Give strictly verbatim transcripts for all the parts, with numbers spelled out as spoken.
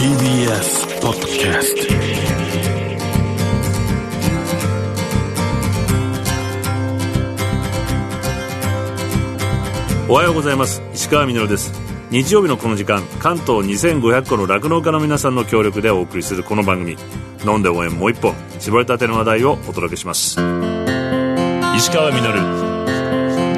ティービーエス ポッドキャスト おはようございます。石川稔です。日曜日のこの時間、関東にせんごひゃく戸の酪農家の皆さんの協力でお送りするこの番組、飲んで応援もう一本、絞りたての話題をお届けします。石川稔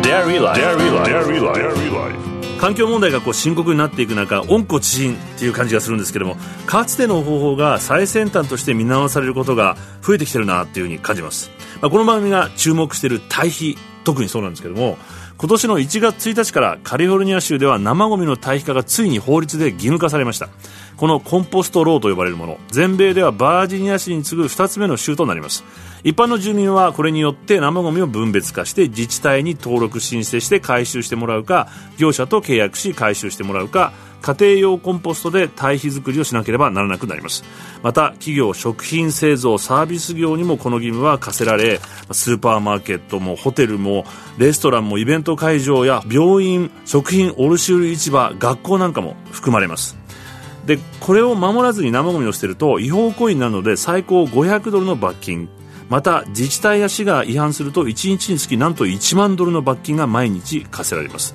Dairy Life。環境問題がこう深刻になっていく中、温故知新という感じがするんですけども、かつての方法が最先端として見直されることが増えてきてるなというふうに感じます。まあ、この番組が注目している堆肥、特にそうなんですけども、今年のいちがつついたちからカリフォルニア州では生ゴミの堆肥化がついに法律で義務化されました。このコンポストローと呼ばれるもの、全米ではバージニア州に次ぐふたつめの州となります。一般の住民はこれによって生ゴミを分別化して、自治体に登録申請して回収してもらうか、業者と契約し回収してもらうか、家庭用コンポストで堆肥作りをしなければならなくなります。また企業、食品製造、サービス業にもこの義務は課せられ、スーパーマーケットもホテルもレストランもイベント会場や病院、食品卸売市場、学校なんかも含まれます。でこれを守らずに生ゴミを捨てると違法行為になるので、最高ごひゃくドルの罰金、また自治体や市が違反するといちにちにつきなんといちまんドルの罰金が毎日課せられます。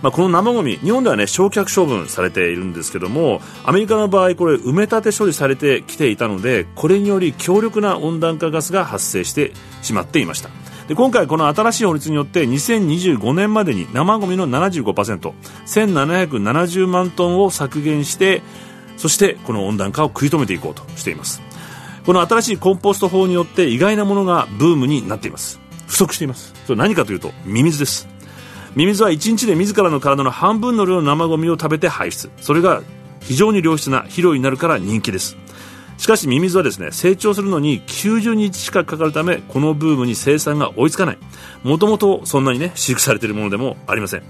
まあ、この生ゴミ、日本ではね、焼却処分されているんですけども、アメリカの場合これ埋め立て処理されてきていたので、これにより強力な温暖化ガスが発生してしまっていました。で今回この新しい法律によってにせんにじゅうごねんまでに生ゴミの ななじゅうごパーセント、 せんななひゃくななじゅうまんトンを削減して、そしてこの温暖化を食い止めていこうとしています。この新しいコンポスト法によって意外なものがブームになっています。不足しています。それ何かというとミミズです。ミミズはいちにちで自らの体の半分の量の生ゴミを食べて排出、それが非常に良質な肥料になるから人気です。しかしミミズはですね、成長するのにきゅうじゅうにちしかかかるため、このブームに生産が追いつかない。もともとそんなにね、飼育されているものでもありません。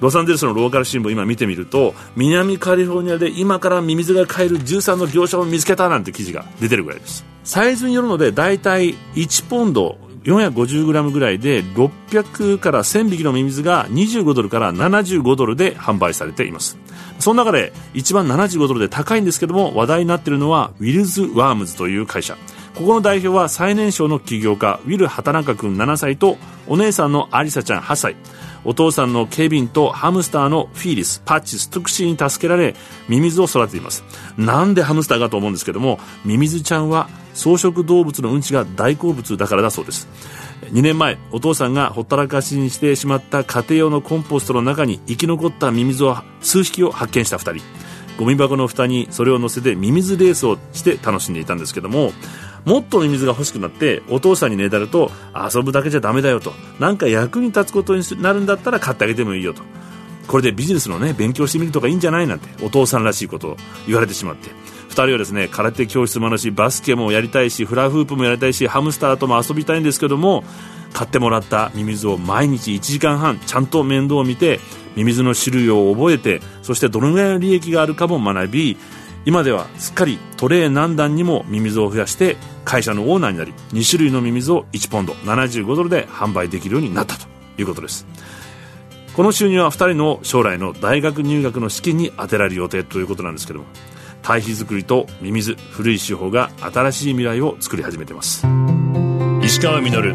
ロサンゼルスのローカル新聞、今見てみると、南カリフォルニアで今からミミズが飼えるじゅうさんの業者を見つけたなんて記事が出てるぐらいです。サイズによるので、だいたいいちポンドよんひゃくごじゅうグラムぐらいでろっぴゃくからせんびきのミミズがにじゅうごドルからななじゅうごドルで販売されています。その中で一番ななじゅうごドルで高いんですけども、話題になっているのはウィルズ・ワームズという会社。ここの代表は最年少の起業家、ウィル・畑中君ななさいとお姉さんのアリサちゃんはっさい、お父さんのケビンとハムスターのフィーリス、パッチス、トゥクシーに助けられミミズを育てています。なんでハムスターかと思うんですけども、ミミズちゃんは草食動物のうんちが大好物だからだそうです。にねんまえ、お父さんがほったらかしにしてしまった家庭用のコンポストの中に生き残ったミミズを数匹を発見したふたり、ゴミ箱の蓋にそれを乗せてミミズレースをして楽しんでいたんですけども、もっとミミズが欲しくなってお父さんにねだると、遊ぶだけじゃダメだよと、なんか役に立つことになるんだったら買ってあげてもいいよと、これでビジネスのね勉強してみるとかいいんじゃないなんてお父さんらしいことを言われてしまって、ふたりはですね、空手教室もあるし、バスケもやりたいし、フラフープもやりたいし、ハムスターとも遊びたいんですけども、買ってもらったミミズを毎日いちじかんはんちゃんと面倒を見て、ミミズの種類を覚えて、そしてどのぐらいの利益があるかも学び、今ではすっかりトレー何段にもミミズを増やして会社のオーナーになり、にしゅるいのミミズをいちポンドななじゅうごドルで販売できるようになったということです。この収入はふたりの将来の大学入学の資金に充てられる予定ということなんですけども、堆肥作りとミミズ、古い手法が新しい未来を作り始めています。石川稔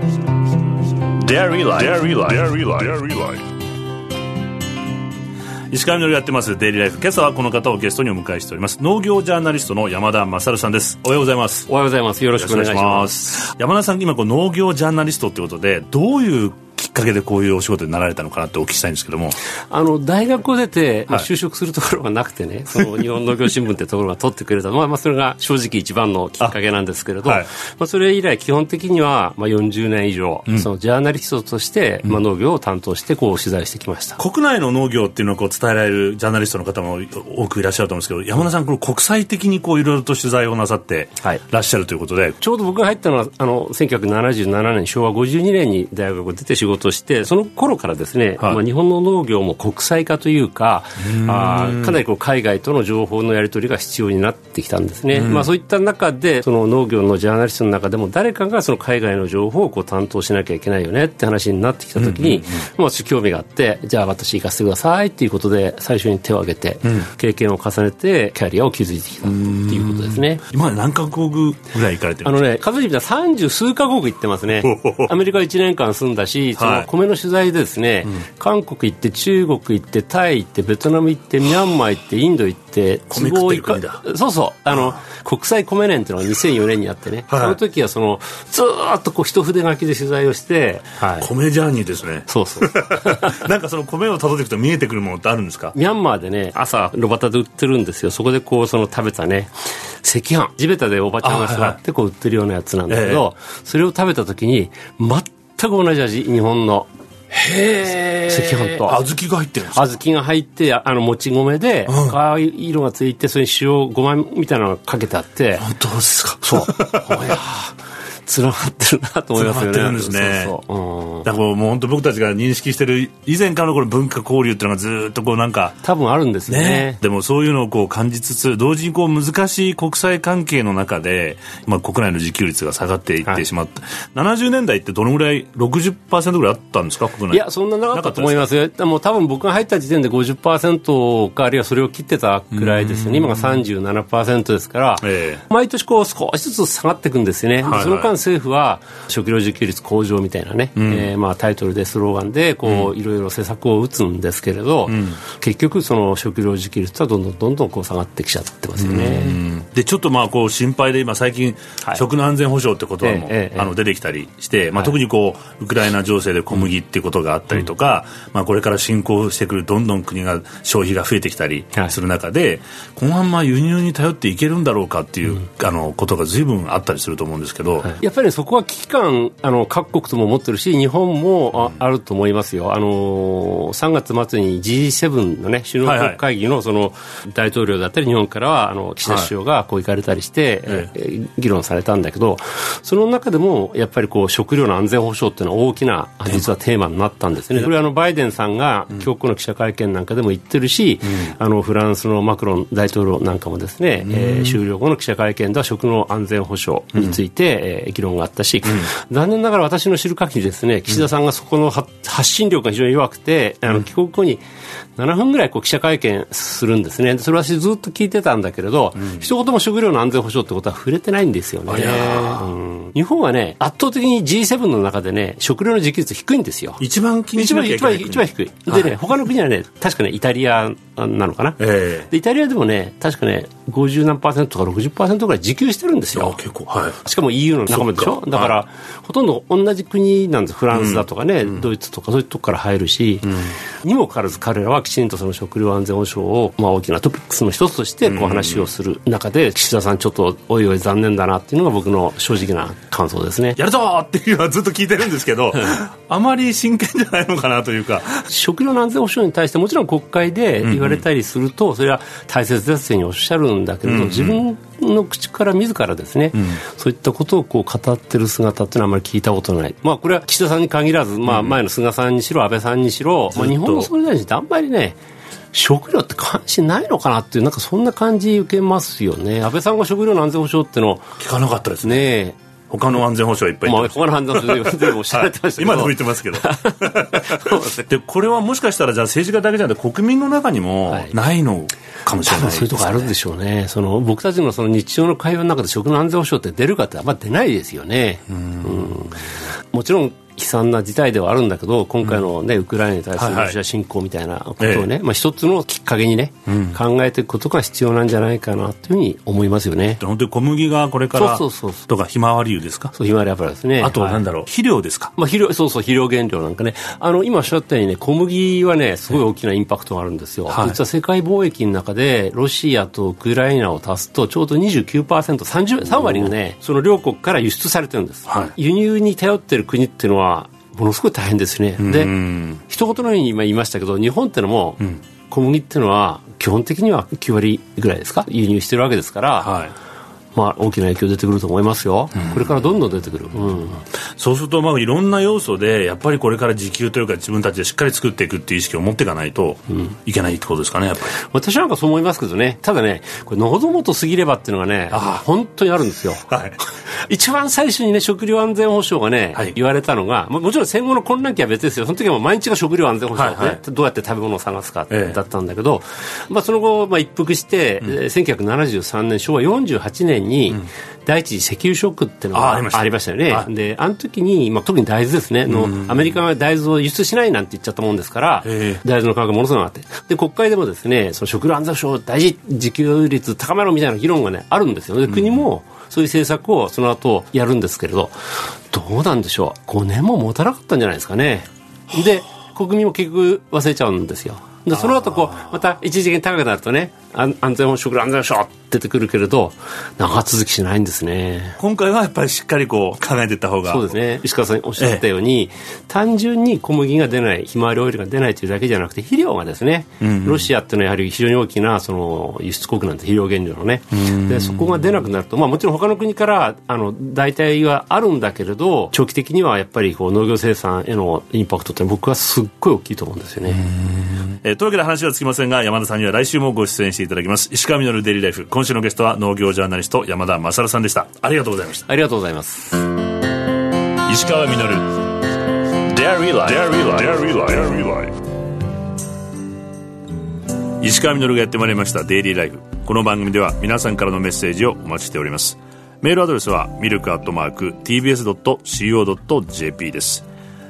Dairy Life。石川稔やってますデイリーライフ。今朝はこの方をゲストにお迎えしております。農業ジャーナリストの山田勝さんです。おはようございます。おはようございます。よろしくお願いします。山田さん、今こう農業ジャーナリストということで、どういうきっかけでこういうお仕事になられたのかなってお聞きしたいんですけども、あの大学を出て、まあ、就職するところがなくてね、はい、その日本農業新聞ってところが取ってくれたのは、まあ、それが正直一番のきっかけなんですけれど、はい、まあ、それ以来基本的には、まあ、よんじゅうねんいじょう、うん、そのジャーナリストとして、まあ、農業を担当してこう取材してきました。国内の農業っていうのをこう伝えられるジャーナリストの方も多くいらっしゃると思うんですけど、山田さん、これ国際的にこういろいろと取材をなさってらっしゃるということで、はい、ちょうど僕が入ったのはあのせんきゅうひゃくななじゅうななねん、しょうわごじゅうにねんに大学を出て仕事としてその頃からですね、はいまあ、日本の農業も国際化というか、あかなりこう海外との情報のやり取りが必要になってきたんですね。まあ、そういった中でその農業のジャーナリストの中でも誰かがその海外の情報をこう担当しなきゃいけないよねって話になってきた時に、うんうんうん、まあ、興味があってじゃあ私行かせてくださいということで最初に手を挙げて、うん、経験を重ねてキャリアを築いてきたということですね。今何カ国ぐらい行かれてるんですか？あのね、数えてみたらさんじゅうすうかこく行ってますね。アメリカいちねんかん住んだし、その米の取材でですね、はいうん、韓国行って中国行ってタイ行ってベトナム行ってミャンマー行ってインド行って、米食ってる国だ。そうそう、あの国際米年というのがにせんよねんにあってね、はい、その時はそのずっとこう一筆書きで取材をして、はい、米ジャーニーですね。そうそうなんかその米をたどっていくと見えてくるものってあるんですか？ミャンマーでね、朝路端で売ってるんですよ。そこでこうその食べたね赤飯、地べたでおばちゃんが座ってこう売ってるようなやつなんだけど、それを食べた時に全く同じ味、日本のへー赤飯と小豆が入ってるんですか？小豆が入って、あのもち米で赤い色がついて、それに塩ごまみたいなのがかけてあって。本当ですか？そうおやつながってるなと思いますよね。つながってるんですね。そうそう、うん、だからもう本当僕たちが認識してる以前からのこの文化交流っていうのがずっとこうなんか多分あるんですよ ね, ねでもそういうのをこう感じつつ、同時にこう難しい国際関係の中で、まあ、国内の自給率が下がっていってしまった、はい、ななじゅうねんだいってどのぐらい ろくじゅっパーセント ぐらいあったんですか、国内？いやそんななかったと思いますよ。でも多分僕が入った時点で ごじゅっパーセント かあるいはそれを切ってたくらいですよね。今が さんじゅうななパーセント ですから、えー、毎年こう少しずつ下がっていくんですよね、はいはい、その間政府は食料自給率向上みたいなね、うんえーまあ、タイトルでスローガンでこういろいろ施策を打つんですけれど、うん、結局その食料自給率はどんどんどんどんこう下がってきちゃってますよね、うん、でちょっとまあこう心配で今最近、はい、食の安全保障ってことも、えーえー、あの出てきたりして、まあ、特にこう、はい、ウクライナ情勢で小麦っていうことがあったりとか、うんまあ、これから進行してくるどんどん国が消費が増えてきたりする中で、はい、このまんま輸入に頼っていけるんだろうかっていう、うん、あのことが随分あったりすると思うんですけど、はい、やっぱりそこは危機感、あの各国とも持ってるし日本も あ,、うん、あると思いますよ。あのさんがつ末に ジーセブン の、ね、首脳国会議 の, その大統領だったり日本からはあの岸田首相がこう行かれたりして、はいえ議論されたんだけど、その中でもやっぱりこう食料の安全保障っていうのは大きな実はテーマになったんですね。これはあのバイデンさんが今日この記者会見なんかでも言ってるし、うん、あのフランスのマクロン大統領なんかもですね、うんえー、終了後の記者会見では食の安全保障について、うん議論があったし、うん、残念ながら私の知る限りですね、岸田さんがそこの発信力が非常に弱くて、あの帰国後にななふんぐらいこう記者会見するんですね。それは私ずっと聞いてたんだけれど、うん、一言も食料の安全保障ってことは触れてないんですよね、うん、日本はね圧倒的に ジーセブン の中でね食料の自給率低いんですよ。一番気にしなきゃいけない国、一番低いでね、はい、他の国はね確かねイタリアなのかな、えー、でイタリアでもね確かねごじゅうなんパーセントか ろくじゅっパーセント ぐらい自給してるんですよ。結構、はい、しかも イーユー の仲間でしょ。だから、はい、ほとんど同じ国なんです。フランスだとかね、うん、ドイツとかそういうとこから入るし、うん、にもかかわらず彼らはきちんとその食料安全保障を、まあ、大きなトピックスの一つとしてこう話をする中で、うん、岸田さんちょっとおいおい残念だなっていうのが僕の正直な感想ですね。やるぞっていうのはずっと聞いてるんですけどあまり真剣じゃないのかなというか食料の安全保障に対してもちろん国会で言われたりすると、うん、それは大切ですようにおっしゃるんだけれど、うん、自分の口から自らですね、うん、そういったことをこう語ってる姿ってのはあまり聞いたことない。まあこれは岸田さんに限らず、まあ前の菅さんにしろ安倍さんにしろ、まあ日本の総理大臣ってあんまりね食料って関心ないのかなっていう、なんかそんな感じ受けますよね。安倍さんが食料の安全保障っての聞かなかったですね。他の安全保障はいっぱい言ってました、まあ、他の安全保障でもおっしゃられてましたけど、はい、今でも言ってますけどでこれはもしかしたらじゃあ政治家だけじゃなくて国民の中にもないのかもしれない、ね、そういうところあるんでしょうね。その僕たち の, その日常の会話の中で食の安全保障って出るかってあんま出ないですよね。うん、うん、もちろん悲惨な事態ではあるんだけど、今回の、ねうん、ウクライナに対するロシア侵攻みたいなことをね、はいはいまあ、一つのきっかけにね、うん、考えていくことが必要なんじゃないかなというふうに思いますよね。本当に小麦がこれからそうそうそうそうとかひまわり油ですか。そうひまわり油ですね。あとなんだろう、はい、肥料ですか、まあ、肥料そうそう肥料原料なんかね、あの今おっしゃったようにね小麦はねすごい大きなインパクトがあるんですよ、はい、実は世界貿易の中でロシアとウクライナを足すとちょうど にじゅうきゅうパーセント、さんじゅうさんわりがねその両国から輸出されてるんです、はい、輸入に頼ってる国っていうのはものすごい大変ですね。で、一言のように今言いましたけど、日本ってのも小麦ってのは基本的にはきゅうわりぐらいですか輸入してるわけですから、はい、まあ、大きな影響出てくると思いますよ、うん、これからどんどん出てくる、うん、そうするとまあいろんな要素でやっぱりこれから自給というか自分たちでしっかり作っていくっていう意識を持っていかないといけないってことですかね、やっぱり。私なんかそう思いますけどね。ただね、これ喉元過ぎればっていうのがね、あ本当にあるんですよ、はい、一番最初にね食料安全保障がね、はい、言われたのが、まあ、もちろん戦後の混乱期は別ですよ。その時はもう毎日が食料安全保障、ねはいはい、どうやって食べ物を探すかだったんだけど、ええまあ、その後、まあ、一服して、うん、せんきゅうひゃくななじゅうさんねんしょうわよんじゅうはちねんに第一次石油ショックっていうのがありましたよね。ああであの時に、まあ、特に大豆ですねの、うん、アメリカは大豆を輸出しないなんて言っちゃったもんですから、えー、大豆の価格がものすごく上がって、で国会でもですねその食料安全保障大事自給率高めろみたいな議論が、ね、あるんですよ。で国もそういう政策をその後やるんですけれど、どうなんでしょう、ごねんも持たなかったんじゃないですかね。で国民も結局忘れちゃうんですよ。でその後こうまた一時的に高くなるとね、安全保障食料安全保障出てくるけれど長続きしないんですね。今回はやっぱりしっかりこう考えていった方が。そうですね、石川さんおっしゃったように、ええ、単純に小麦が出ないひまわりオイルが出ないというだけじゃなくて肥料がですね、うんうん、ロシアっていうのはやはり非常に大きなその輸出国なんで肥料原料のね、うん、でそこが出なくなると、まあ、もちろん他の国からあの代替はあるんだけれど長期的にはやっぱりこう農業生産へのインパクトって僕はすっごい大きいと思うんですよね。えー、というわけで話はつきませんが山田さんには来週もご出演していただきます。石川稔デイリーライフ、今週のゲストは農業ジャーナリスト山田勝さんでした。ありがとうございました。ありがとうございます。石川稔 Dairy Life、 石川稔がやってまいりましたデイリーライフ。この番組では皆さんからのメッセージをお待ちしております。メールアドレスは ミルクアットマークティービーエスドットシーオードットジェーピー です。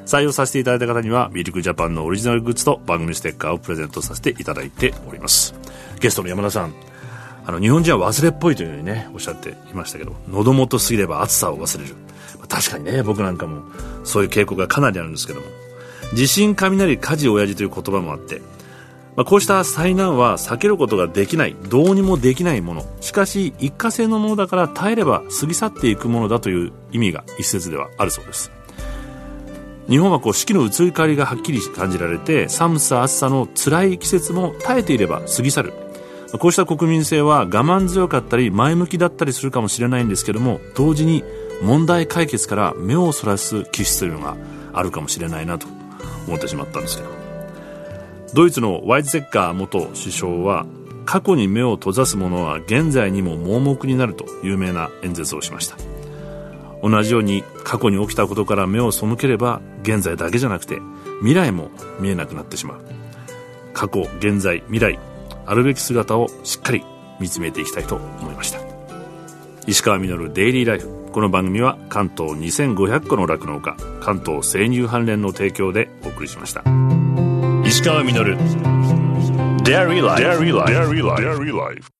採用させていただいた方にはミルクジャパンのオリジナルグッズと番組ステッカーをプレゼントさせていただいております。ゲストの山田さん、あの日本人は忘れっぽいというふうにねおっしゃっていましたけど、喉元過ぎれば暑さを忘れる、確かにね僕なんかもそういう傾向がかなりあるんですけども、地震雷火事親父という言葉もあって、まあ、こうした災難は避けることができない、どうにもできないもの、しかし一過性のものだから耐えれば過ぎ去っていくものだという意味が一説ではあるそうです。日本はこう四季の移り変わりがはっきり感じられて、寒さ暑さの辛い季節も耐えていれば過ぎ去る、こうした国民性は我慢強かったり前向きだったりするかもしれないんですけども、同時に問題解決から目をそらす気質というのがあるかもしれないなと思ってしまったんですけど、ドイツのワイゼッカー元首相は過去に目を閉ざす者は現在にも盲目になると有名な演説をしました。同じように過去に起きたことから目を背ければ現在だけじゃなくて未来も見えなくなってしまう。過去現在未来あるべき姿をしっかり見つめていきたいと思いました。石川稔デイリーライフ、この番組は関東にせんごひゃっこの酪農家関東生乳関連の提供でお送りしました。石川稔デイリーライフ。